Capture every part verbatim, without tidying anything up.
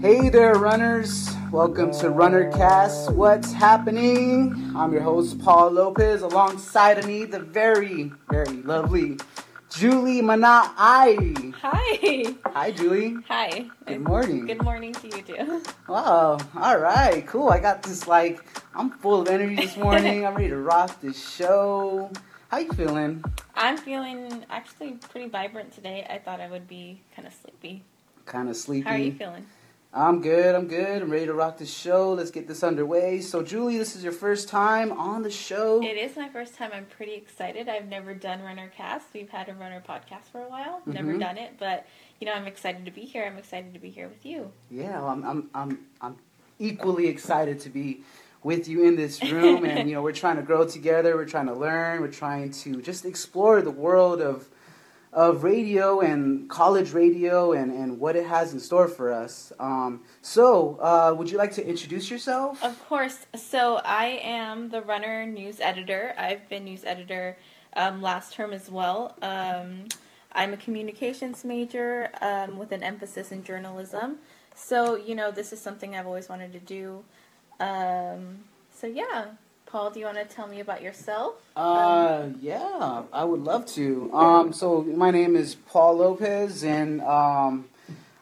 Hey there, runners. Welcome to RunnerCast. What's happening? I'm your host, Paul Lopez. Alongside of me, the very, very lovely Julie Mana-Ay. Hi. Hi, Julie. Hi. Good morning. Good morning to you, too. Wow. All right. Cool. I got this, like, I'm full of energy this morning. I'm ready to rock this show. How you feeling? I'm feeling actually pretty vibrant today. I thought I would be kind of sleepy. Kind of sleepy. How are you feeling? I'm good, I'm good. I'm ready to rock this show. Let's get this underway. So, Julie, this is your first time on the show. It is my first time. I'm pretty excited. I've never done RunnerCast. We've had a Runner podcast for a while. Mm-hmm. Never done it, but, you know, I'm excited to be here. I'm excited to be here with you. Yeah, well, I'm, I'm, I'm, I'm equally excited to be with you in this room. And, you know, we're trying to grow together. We're trying to learn. We're trying to just explore the world of of radio and college radio and, and what it has in store for us. Um, so, uh, would you like to introduce yourself? Of course. So, I am the Runner news editor. I've been news editor um, last term as well. Um, I'm a communications major um, with an emphasis in journalism. So, you know, this is something I've always wanted to do. Um, so, yeah. Paul, do you want to tell me about yourself? Uh, um, yeah, I would love to. Um, so my name is Paul Lopez, and um,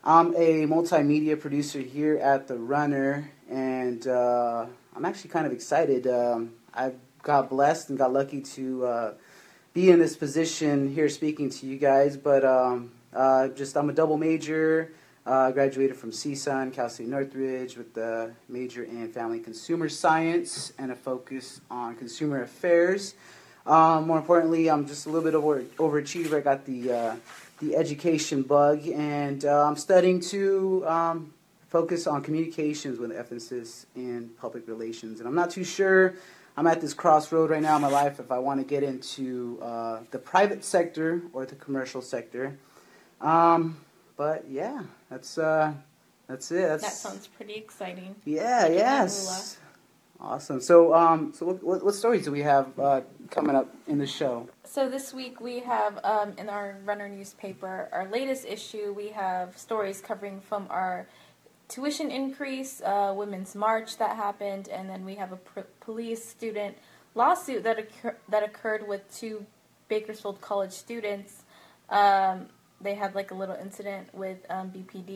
I'm a multimedia producer here at The Runner, and uh, I'm actually kind of excited. Um, I got blessed and got lucky to uh, be in this position here speaking to you guys, but um, uh, just I'm a double major. I uh, graduated from C S U, Cal State Northridge, with a major in family consumer science and a focus on consumer affairs. Um, more importantly, I'm just a little bit over overachiever. I got the uh, the education bug, and uh, I'm studying to um, focus on communications with emphasis in public relations. And I'm not too sure. I'm at this crossroad right now in my life if I want to get into uh, the private sector or the commercial sector. Um, But yeah, that's uh, that's it. That's, that sounds pretty exciting. Yeah, Thank yes. Awesome. So, um, so what, what, what stories do we have uh, coming up in the show? So this week we have um, in our Runner newspaper, our latest issue, we have stories covering from our tuition increase, uh, Women's March that happened, and then we have a pr- police student lawsuit that occur- that occurred with two Bakersfield College students. Um, They had like a little incident with um, B P D,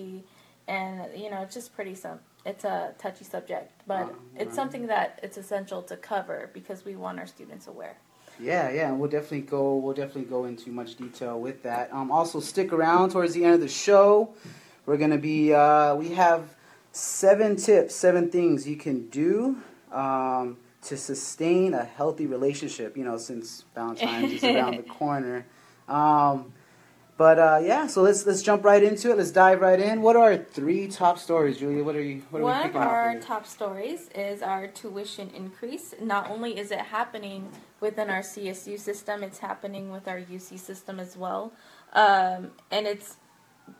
and you know it's just pretty some. It's a touchy subject, but oh, it's right. something that it's essential to cover because we want our students aware. Yeah, yeah, we'll definitely go. We'll definitely go into much detail with that. Um, also stick around towards the end of the show. We're gonna be. Uh, we have seven tips, seven things you can do um, to sustain a healthy relationship. You know, since Valentine's is around the corner. Um, But uh, yeah, so let's let's jump right into it. Let's dive right in. What are our three top stories, Julia? What are you? What are One we picking of our top stories is our tuition increase. Not only is it happening within our C S U system, it's happening with our U C system as well, um, and it's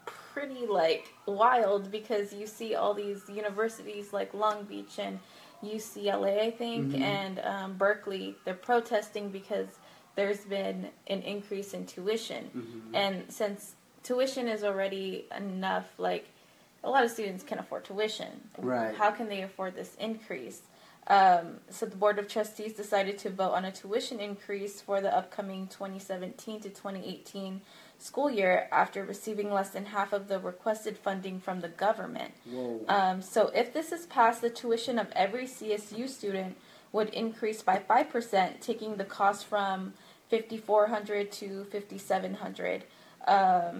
pretty like wild because you see all these universities like Long Beach and U C L A, I think, mm-hmm. and um, Berkeley. They're protesting because there's been an increase in tuition. Mm-hmm. And since tuition is already enough, like, a lot of students can afford tuition. Right. How can they afford this increase? Um, so the Board of Trustees decided to vote on a tuition increase for the upcoming twenty seventeen to twenty eighteen school year after receiving less than half of the requested funding from the government. Um, so if this is passed, the tuition of every C S U student would increase by five percent, taking the cost from five thousand four hundred dollars to five thousand seven hundred dollars. Um,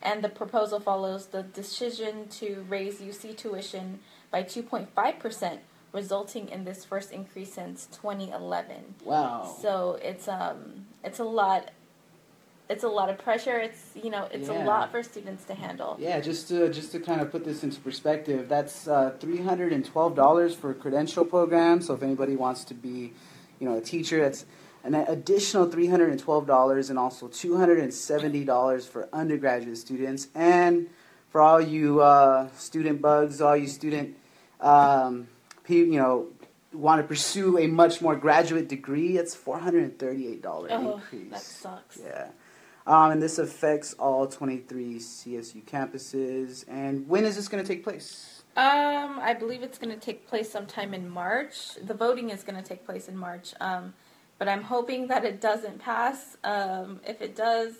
and the proposal follows the decision to raise U C tuition by two point five percent, resulting in this first increase since twenty eleven. Wow. So it's um it's a lot it's a lot of pressure. It's you know, it's yeah. a lot for students to handle. Yeah, just to just to kind of put this into perspective, that's uh, three hundred twelve dollars for a credential program. So if anybody wants to be, you know, a teacher, that's an additional three hundred twelve dollars, and also two hundred seventy dollars for undergraduate students. And for all you uh, student bugs, all you student um, you know, want to pursue a much more graduate degree, it's four hundred thirty-eight dollars oh, increase. That sucks. Yeah. Um, and this affects all twenty-three C S U campuses. And when is this going to take place? Um, I believe it's going to take place sometime in March. The voting is going to take place in March. Um, but I'm hoping that it doesn't pass. Um, if it does,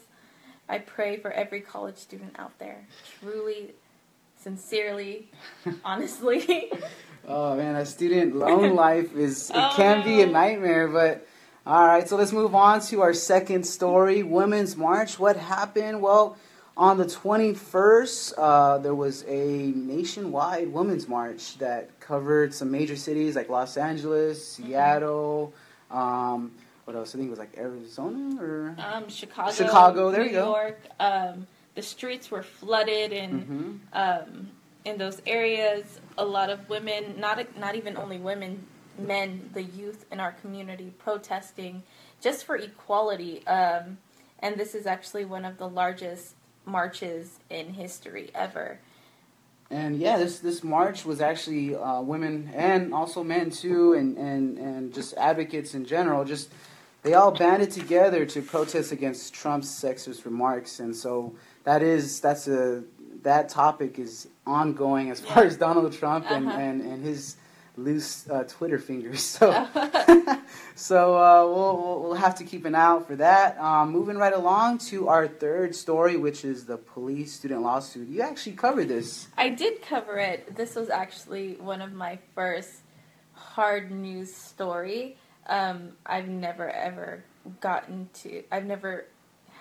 I pray for every college student out there. Truly, sincerely, honestly. Oh, man, a student loan life is it oh, can be a nightmare, but... All right, so let's move on to our second story, Women's March. What happened? Well, on the twenty-first, uh, there was a nationwide Women's March that covered some major cities like Los Angeles, Seattle, um, what else? I think it was like Arizona or? Um, Chicago. Chicago, there you go. New York. Um, the streets were flooded in, mm-hmm. um, in those areas. A lot of women, not not even only women, men, the youth in our community protesting just for equality. Um, and this is actually one of the largest marches in history ever. And yeah, this this march was actually uh, women and also men too, and, and, and just advocates in general. Just they all banded together to protest against Trump's sexist remarks. And so that is that's a that topic is ongoing as far as Donald Trump and, uh-huh. and, and his loose uh, Twitter fingers, so so uh, we'll we'll have to keep an eye out for that. Um, moving right along to our third story, which is the police student lawsuit. You actually covered this. I did cover it. This was actually one of my first hard news story. Um, I've never ever gotten to. I've never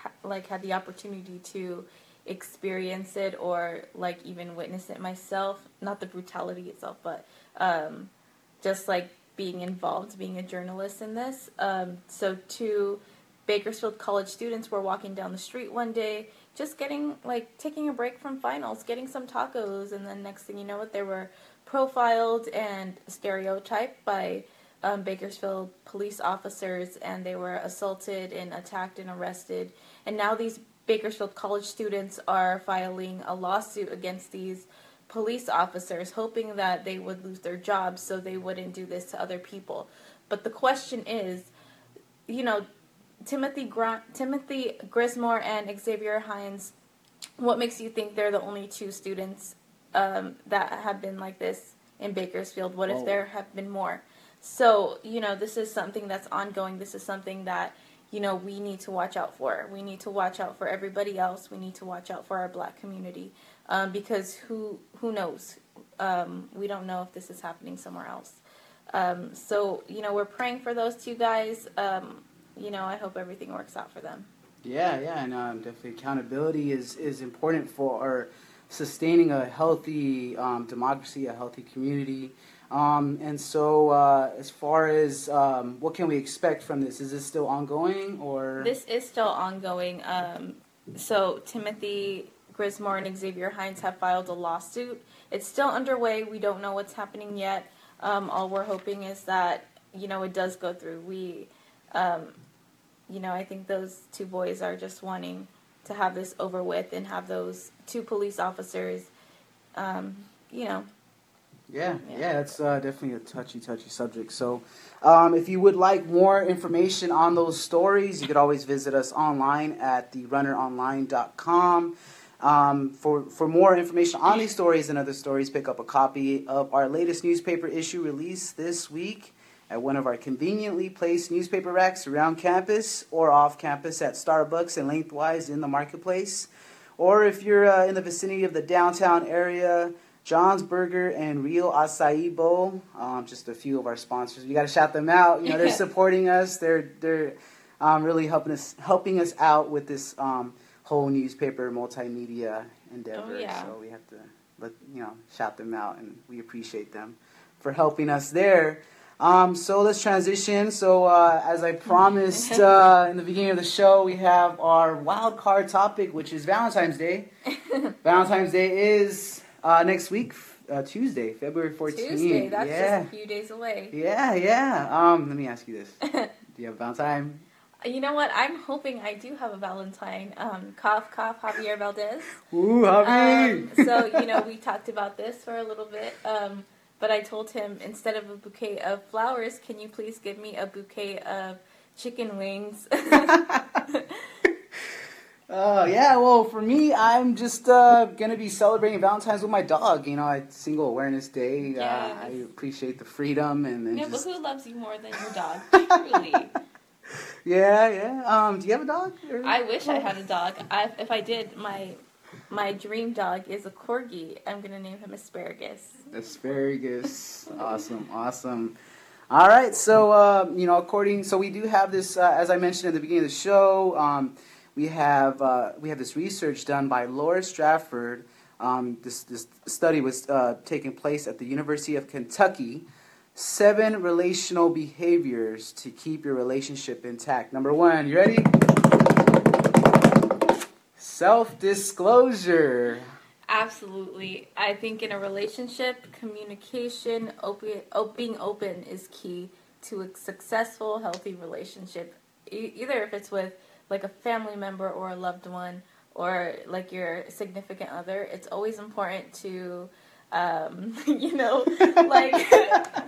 ha- like had the opportunity to experience it or like even witness it myself. Not the brutality itself, but Um, just like being involved, being a journalist in this. Um, so two Bakersfield College students were walking down the street one day, just getting like taking a break from finals, getting some tacos, and then next thing you know what, they were profiled and stereotyped by um, Bakersfield police officers, and they were assaulted and attacked and arrested. And now these Bakersfield College students are filing a lawsuit against these police officers, hoping that they would lose their jobs so they wouldn't do this to other people. But the question is, you know, Timothy Gr- Timothy Grismore and Xavier Hines, what makes you think they're the only two students um, that have been like this in Bakersfield? What oh. if there have been more? So, you know, this is something that's ongoing. This is something that, you know, we need to watch out for. We need to watch out for everybody else. We need to watch out for our black community. Um, because who who knows? Um, we don't know if this is happening somewhere else. Um, so, you know, we're praying for those two guys. Um, you know, I hope everything works out for them. Yeah, yeah, and um, definitely accountability is, is important for or sustaining a healthy um, democracy, a healthy community. Um, and so uh, as far as um, what can we expect from this? Is this still ongoing? or This is still ongoing. Um, so Timothy Grismore and Xavier Hines have filed a lawsuit. It's still underway. We don't know what's happening yet. Um, all we're hoping is that, you know, it does go through. We, um, you know, I think those two boys are just wanting to have this over with and have those two police officers, um, you know. Yeah, yeah, yeah that's uh, definitely a touchy, touchy subject. So um, if you would like more information on those stories, you could always visit us online at the runner online dot com. Um, for, for more information on these stories and other stories, pick up a copy of our latest newspaper issue released this week at one of our conveniently placed newspaper racks around campus or off campus at Starbucks and lengthwise in the marketplace. Or if you're uh, in the vicinity of the downtown area, John's Burger and Rio Acai Bowl, um, just a few of our sponsors. We got to shout them out. You know, they're supporting us. They're they're um, really helping us helping us out with this Um, whole newspaper multimedia endeavor. Oh, yeah. So we have to let, you know, shout them out, and we appreciate them for helping us there. Um, so let's transition. So uh, as I promised uh, in the beginning of the show, we have our wild card topic, which is Valentine's Day. Valentine's Day is uh, next week, uh, Tuesday, February fourteenth. Tuesday, that's yeah. just a few days away. Yeah, yeah. Um, let me ask you this. Do you have Valentine? You know what? I'm hoping I do have a Valentine. Um, cough, cough, Javier Valdez. Ooh, Javi! Um, so, you know, we talked about this for a little bit, um, but I told him, instead of a bouquet of flowers, can you please give me a bouquet of chicken wings? Oh, yeah, well, for me, I'm just uh, going to be celebrating Valentine's with my dog. You know, it's Single Awareness Day. Yeah, uh, I appreciate the freedom. and, and Yeah, just... but who loves you more than your dog? Truly. Yeah, yeah. Um, do you have a dog? Or... I wish I had a dog. I, if I did, my my dream dog is a Corgi. I'm going to name him Asparagus. Asparagus. Awesome, awesome. All right, so, uh, you know, according, so we do have this, uh, as I mentioned at the beginning of the show, um, we have uh, we have this research done by Laura Stafford. Um, this, this study was uh, taking place at the University of Kentucky. Seven relational behaviors to keep your relationship intact. Number one, you ready? Self-disclosure. Absolutely. I think in a relationship, communication, open, op- being open is key to a successful, healthy relationship. E- either if it's with like a family member or a loved one or like your significant other, it's always important to, um, you know, like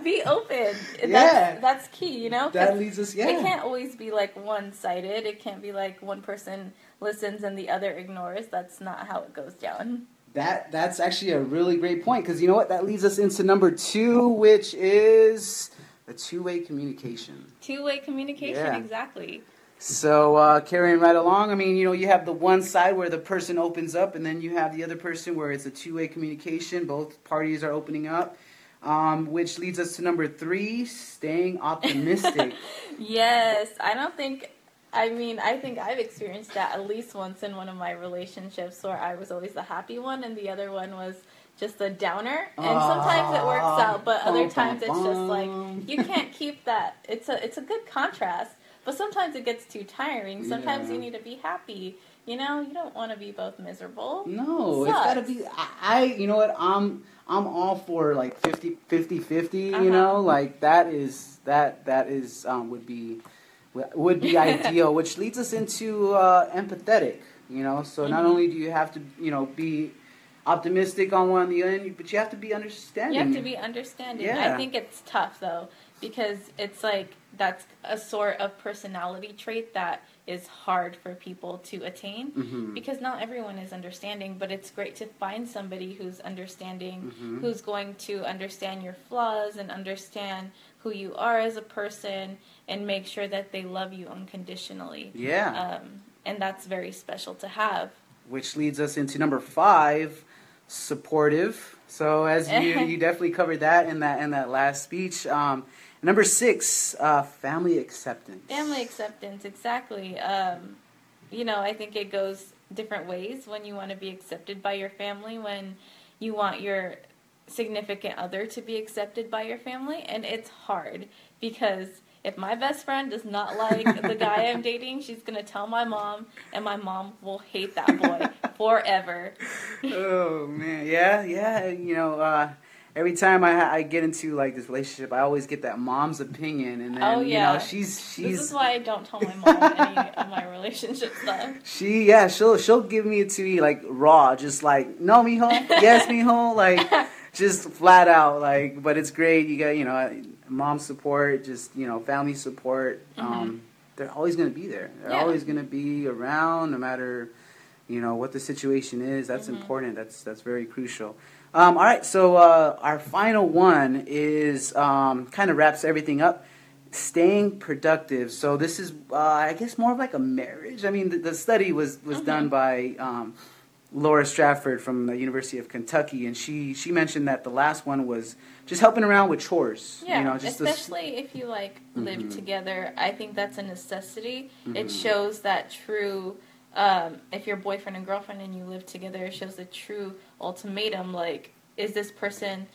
be open. Yeah. That's, that's key, you know? That leads us, yeah. It can't always be like one-sided. It can't be like one person listens and the other ignores. That's not how it goes down. That that's actually a really great point, because you know what? That leads us into number two, which is a two-way communication. Two-way communication, yeah. Exactly. So uh, carrying right along, I mean, you know, you have the one side where the person opens up, and then you have the other person where it's a two-way communication. Both parties are opening up, um, which leads us to number three, staying optimistic. Yes, I don't think... I mean, I think I've experienced that at least once in one of my relationships where I was always the happy one and the other one was just a downer. And uh, sometimes it works out, but other bum, times bum, it's bum. just like, you can't keep that. It's a it's a good contrast, but sometimes it gets too tiring. Sometimes yeah. you need to be happy. You know, you don't want to be both miserable. No, it it's got to be, I, I, you know what, I'm I'm all for like fifty fifty, uh-huh. you know, like that is, that that is, um, would be, would be ideal, which leads us into uh, empathetic, you know, so not mm-hmm. only do you have to, you know, be optimistic on one on the end, but you have to be understanding. You have to be understanding. Yeah. I think it's tough, though, because it's like that's a sort of personality trait that is hard for people to attain mm-hmm. because not everyone is understanding, but it's great to find somebody who's understanding, mm-hmm. who's going to understand your flaws and understand who you are as a person and make sure that they love you unconditionally. Yeah. Um, and that's very special to have. Which leads us into number five, supportive. So as you, you definitely covered that in that in that last speech. Um, number six, uh, family acceptance. Family acceptance, exactly. Um, you know, I think it goes different ways when you want to be accepted by your family, when you want your significant other to be accepted by your family. And it's hard because... if my best friend does not like the guy I'm dating, she's going to tell my mom, and my mom will hate that boy forever. Oh, man. Yeah, yeah. You know, uh, every time I, I get into, like, this relationship, I always get that mom's opinion. And then, oh, yeah. you know, she's, she's... This is why I don't tell my mom any of my relationship stuff. She, yeah, she'll, she'll give me it to me, like, raw. Just like, no, mijo. Yes, mijo. Like... just flat out, like, but it's great. You got, you know, mom support, just, you know, family support. Mm-hmm. Um, they're always going to be there. They're yeah. always going to be around, no matter, you know, what the situation is. That's mm-hmm. important. That's that's very crucial. Um, all right, so uh, our final one is um, kind of wraps everything up. Staying productive. So this is, uh, I guess, more of like a marriage. I mean, the, the study was was mm-hmm. done by. Um, Laura Stafford from the University of Kentucky, and she, she mentioned that the last one was just helping around with chores. Yeah, you know, just especially this... if you, like, live mm-hmm. together. I think that's a necessity. Mm-hmm. It shows that true, um, if you're boyfriend and girlfriend and you live together, it shows the true ultimatum, like, is this person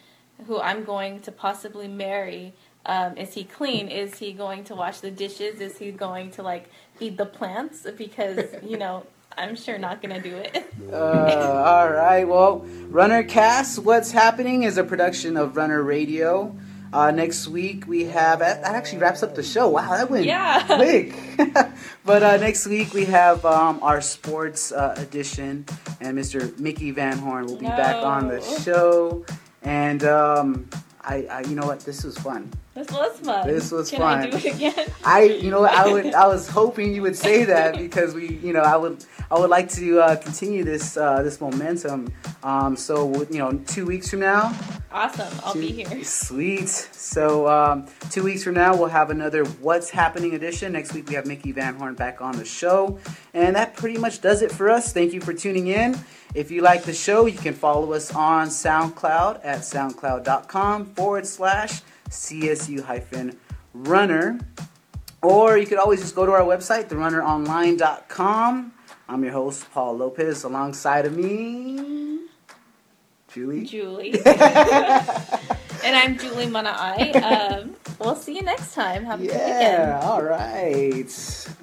who I'm going to possibly marry, um, is he clean? Is he going to wash the dishes? Is he going to, like, feed the plants? Because, you know... I'm sure not going to do it. uh, all right. Well, RunnerCast, What's Happening is a production of Runner Radio. Uh, next week we have... That actually wraps up the show. Wow, that went yeah. quick. But uh, next week we have um, our sports uh, edition, and Mister Mickey Van Horn will be no. back on the show. And um, I, I, you know what? This was fun. This was fun. This was Can fun. Can I do it again? I, you know, I would. I was hoping you would say that because we, you know, I would. I would like to uh, continue this uh, this momentum. Um, so, you know, two weeks from now. Awesome. I'll two, be here. Sweet. So um, two weeks from now, we'll have another What's Happening edition. Next week, we have Mickey Van Horn back on the show. And that pretty much does it for us. Thank you for tuning in. If you like the show, you can follow us on SoundCloud at soundcloud.com forward slash CSU hyphen runner. Or you could always just go to our website, the runner online dot com. I'm your host, Paul Lopez. Alongside of me, Julie. Julie. And I'm Julie Mana-Ay. Um, we'll see you next time. Have a yeah, good weekend. All right.